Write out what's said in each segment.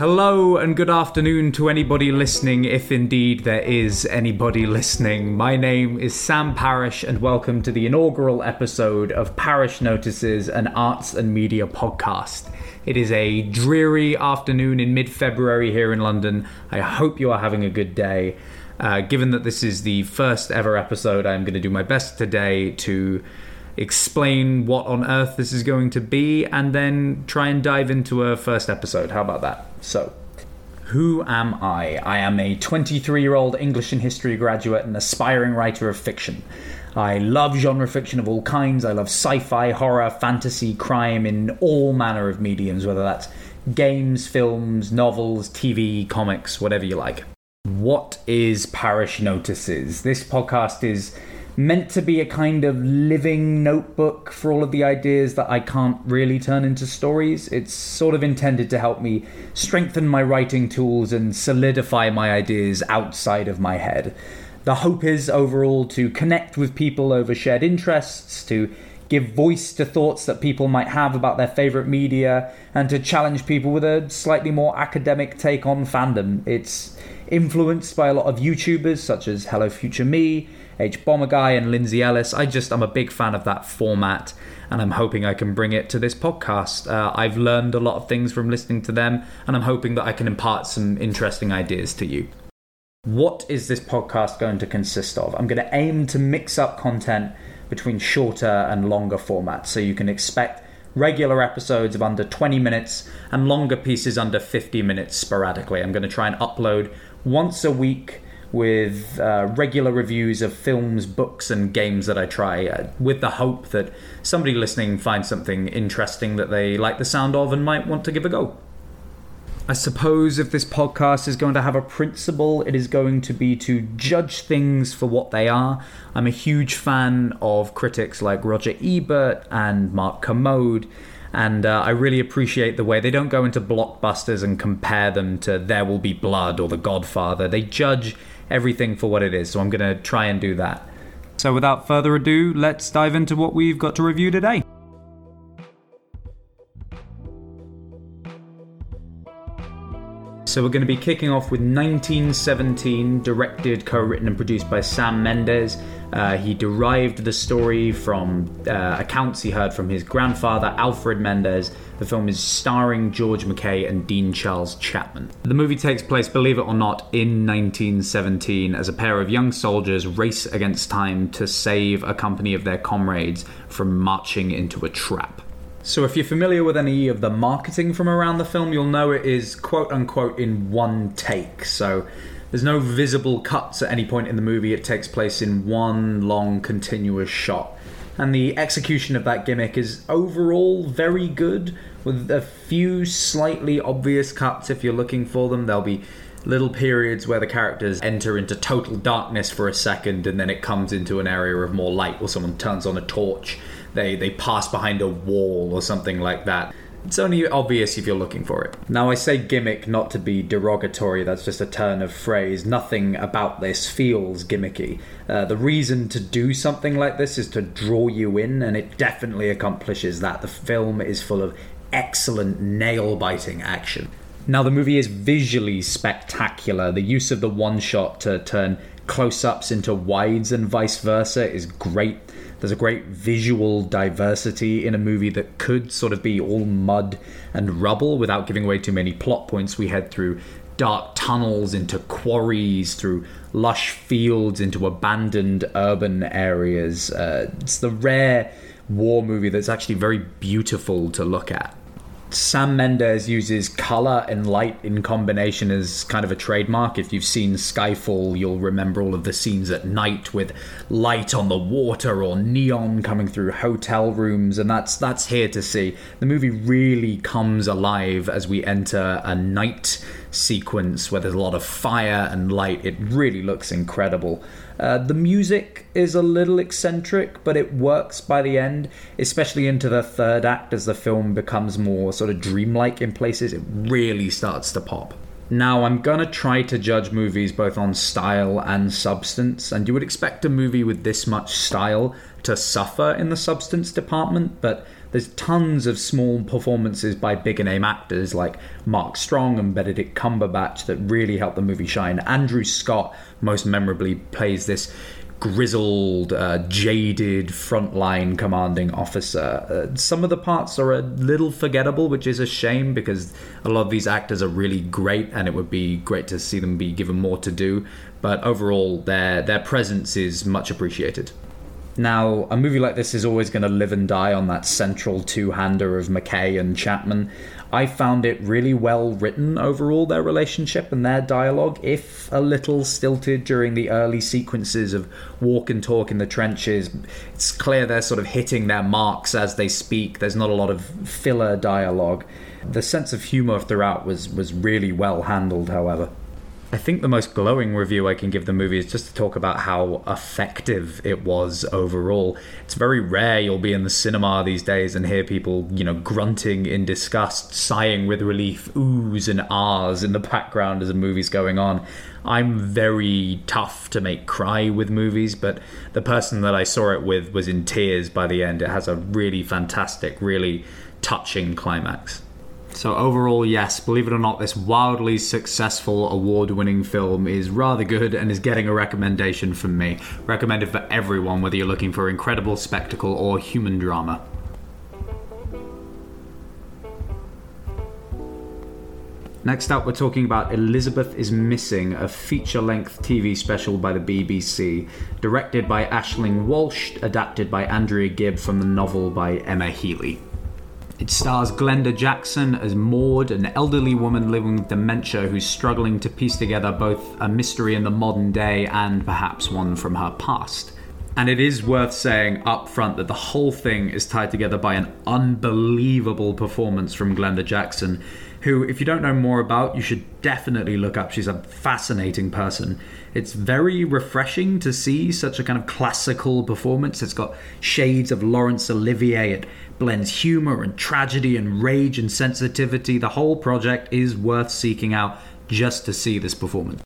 Hello and good afternoon to anybody listening, if indeed there is anybody listening. My name is Sam Parrish and welcome to the inaugural episode of Parrish Notices, an arts and media podcast. It is a dreary afternoon in mid-February here in London. I hope you are having a good day. Given that this is the first ever episode, I'm going to do my best today to explain what on earth this is going to be and then try and dive into a first episode. How about that? So, who am I? I am a 23-year-old English and history graduate and aspiring writer of fiction. I love genre fiction of all kinds. I love sci-fi, horror, fantasy, crime in all manner of mediums, whether that's games, films, novels, TV, comics, whatever you like. What is Parrish Notices? This podcast is meant to be a kind of living notebook for all of the ideas that I can't really turn into stories. It's sort of intended to help me strengthen my writing tools and solidify my ideas outside of my head. The hope is overall to connect with people over shared interests, to give voice to thoughts that people might have about their favourite media, and to challenge people with a slightly more academic take on fandom. It's influenced by a lot of YouTubers such as Hello Future Me, H. Bomberguy and Lindsay Ellis. I'm a big fan of that format and I'm hoping I can bring it to this podcast. I've learned a lot of things from listening to them and I'm hoping that I can impart some interesting ideas to you. What is this podcast going to consist of? I'm going to aim to mix up content between shorter and longer formats, so you can expect regular episodes of under 20 minutes and longer pieces under 50 minutes sporadically. I'm going to try and upload once a week with regular reviews of films, books, and games that I try, with the hope that somebody listening finds something interesting that they like the sound of and might want to give a go. I suppose if this podcast is going to have a principle, it is going to be to judge things for what they are. I'm a huge fan of critics like Roger Ebert and Mark Kermode, and I really appreciate the way they don't go into blockbusters and compare them to There Will Be Blood or The Godfather. They judge everything for what it is, so I'm going to try and do that. So without further ado, let's dive into what we've got to review today. So we're going to be kicking off with 1917, directed, co-written and produced by Sam Mendes. He derived the story from accounts he heard from his grandfather, Alfred Mendes. The film is starring George McKay and Dean Charles Chapman. The movie takes place, believe it or not, in 1917 as a pair of young soldiers race against time to save a company of their comrades from marching into a trap. So if you're familiar with any of the marketing from around the film, you'll know it is quote-unquote in one take. So there's no visible cuts at any point in the movie. It takes place in one long continuous shot. And the execution of that gimmick is overall very good, with a few slightly obvious cuts if you're looking for them. There'll be little periods where the characters enter into total darkness for a second and then it comes into an area of more light, or someone turns on a torch. They pass behind a wall or something like that. It's only obvious if you're looking for it. Now, I say gimmick not to be derogatory, that's just a turn of phrase. Nothing about this feels gimmicky. The reason to do something like this is to draw you in, and it definitely accomplishes that. The film is full of excellent nail-biting action. Now, the movie is visually spectacular. The use of the one-shot to turn close-ups into wides and vice versa is great. There's a great visual diversity in a movie that could sort of be all mud and rubble without giving away too many plot points. We head through dark tunnels into quarries, through lush fields into abandoned urban areas. It's the rare war movie that's actually very beautiful to look at. Sam Mendes uses colour and light in combination as kind of a trademark. If you've seen Skyfall, you'll remember all of the scenes at night with light on the water or neon coming through hotel rooms, and that's here to see. The movie really comes alive as we enter a night sequence where there's a lot of fire and light. It really looks incredible. The music is a little eccentric, but it works by the end, especially into the third act as the film becomes more sort of dreamlike in places. It really starts to pop. Now, I'm going to try to judge movies both on style and substance, and you would expect a movie with this much style to suffer in the substance department, but There's tons of small performances by bigger name actors like Mark Strong and Benedict Cumberbatch that really help the movie shine. Andrew Scott most memorably plays this grizzled, jaded frontline commanding officer. Some of the parts are a little forgettable, which is a shame because a lot of these actors are really great and it would be great to see them be given more to do. But overall, their presence is much appreciated. Now, a movie like this is always going to live and die on that central two-hander of McKay and Chapman. I found it really well written overall, their relationship and their dialogue, if a little stilted during the early sequences of walk and talk in the trenches. It's clear they're sort of hitting their marks as they speak. There's not a lot of filler dialogue. The sense of humour throughout was really well handled, however. I think the most glowing review I can give the movie is just to talk about how effective it was overall. It's very rare you'll be in the cinema these days and hear people, grunting in disgust, sighing with relief, oohs and ahs in the background as the movie's going on. I'm very tough to make cry with movies, but the person that I saw it with was in tears by the end. It has a really fantastic, really touching climax. So overall, yes, believe it or not, this wildly successful award-winning film is rather good and is getting a recommendation from me. Recommended for everyone, whether you're looking for incredible spectacle or human drama. Next up, we're talking about Elizabeth is Missing, a feature-length TV special by the BBC, directed by Aisling Walsh, adapted by Andrea Gibb from the novel by Emma Healy. It stars Glenda Jackson as Maud, an elderly woman living with dementia who's struggling to piece together both a mystery in the modern day and perhaps one from her past. And it is worth saying up front that the whole thing is tied together by an unbelievable performance from Glenda Jackson, who, if you don't know more about, you should definitely look up. She's a fascinating person. It's very refreshing to see such a kind of classical performance. It's got shades of Laurence Olivier. It blends humour and tragedy and rage and sensitivity. The whole project is worth seeking out just to see this performance.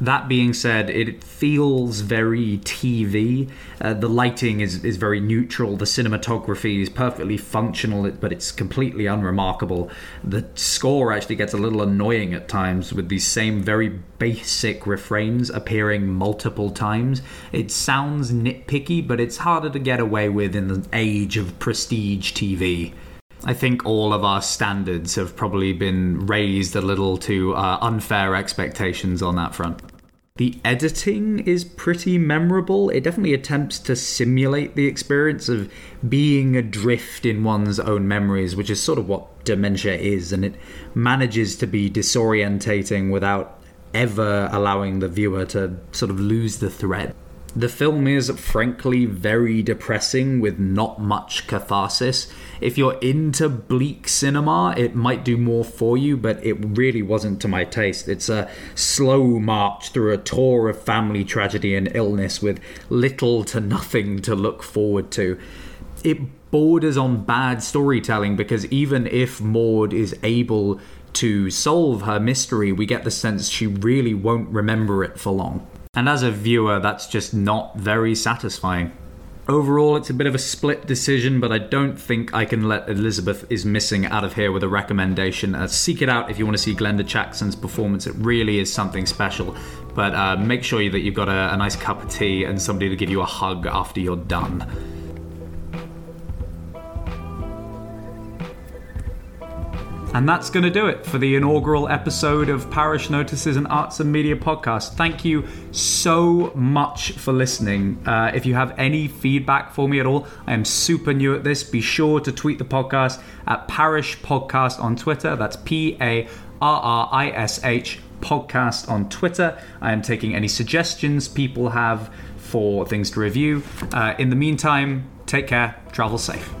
That being said, it feels very TV. The lighting is very neutral. The cinematography is perfectly functional, but it's completely unremarkable. The score actually gets a little annoying at times with these same very basic refrains appearing multiple times. It sounds nitpicky, but it's harder to get away with in the age of prestige TV. I think all of our standards have probably been raised a little to unfair expectations on that front. The editing is pretty memorable. It definitely attempts to simulate the experience of being adrift in one's own memories, which is sort of what dementia is, and it manages to be disorientating without ever allowing the viewer to sort of lose the thread. The film is, frankly, very depressing with not much catharsis. If you're into bleak cinema, it might do more for you, but it really wasn't to my taste. It's a slow march through a tour of family tragedy and illness with little to nothing to look forward to. It borders on bad storytelling because even if Maud is able to solve her mystery, we get the sense she really won't remember it for long. And as a viewer, that's just not very satisfying. Overall, it's a bit of a split decision, but I don't think I can let Elizabeth is Missing out of here with a recommendation. Seek it out if you want to see Glenda Jackson's performance. It really is something special. But make sure that you've got a nice cup of tea and somebody to give you a hug after you're done. And that's going to do it for the inaugural episode of Parrish Notices, an Arts and Media podcast. Thank you so much for listening. If you have any feedback for me at all, I am super new at this. Be sure to tweet the podcast at Parrish Podcast on Twitter. That's Parrish Podcast on Twitter. I am taking any suggestions people have for things to review. In the meantime, take care, travel safe.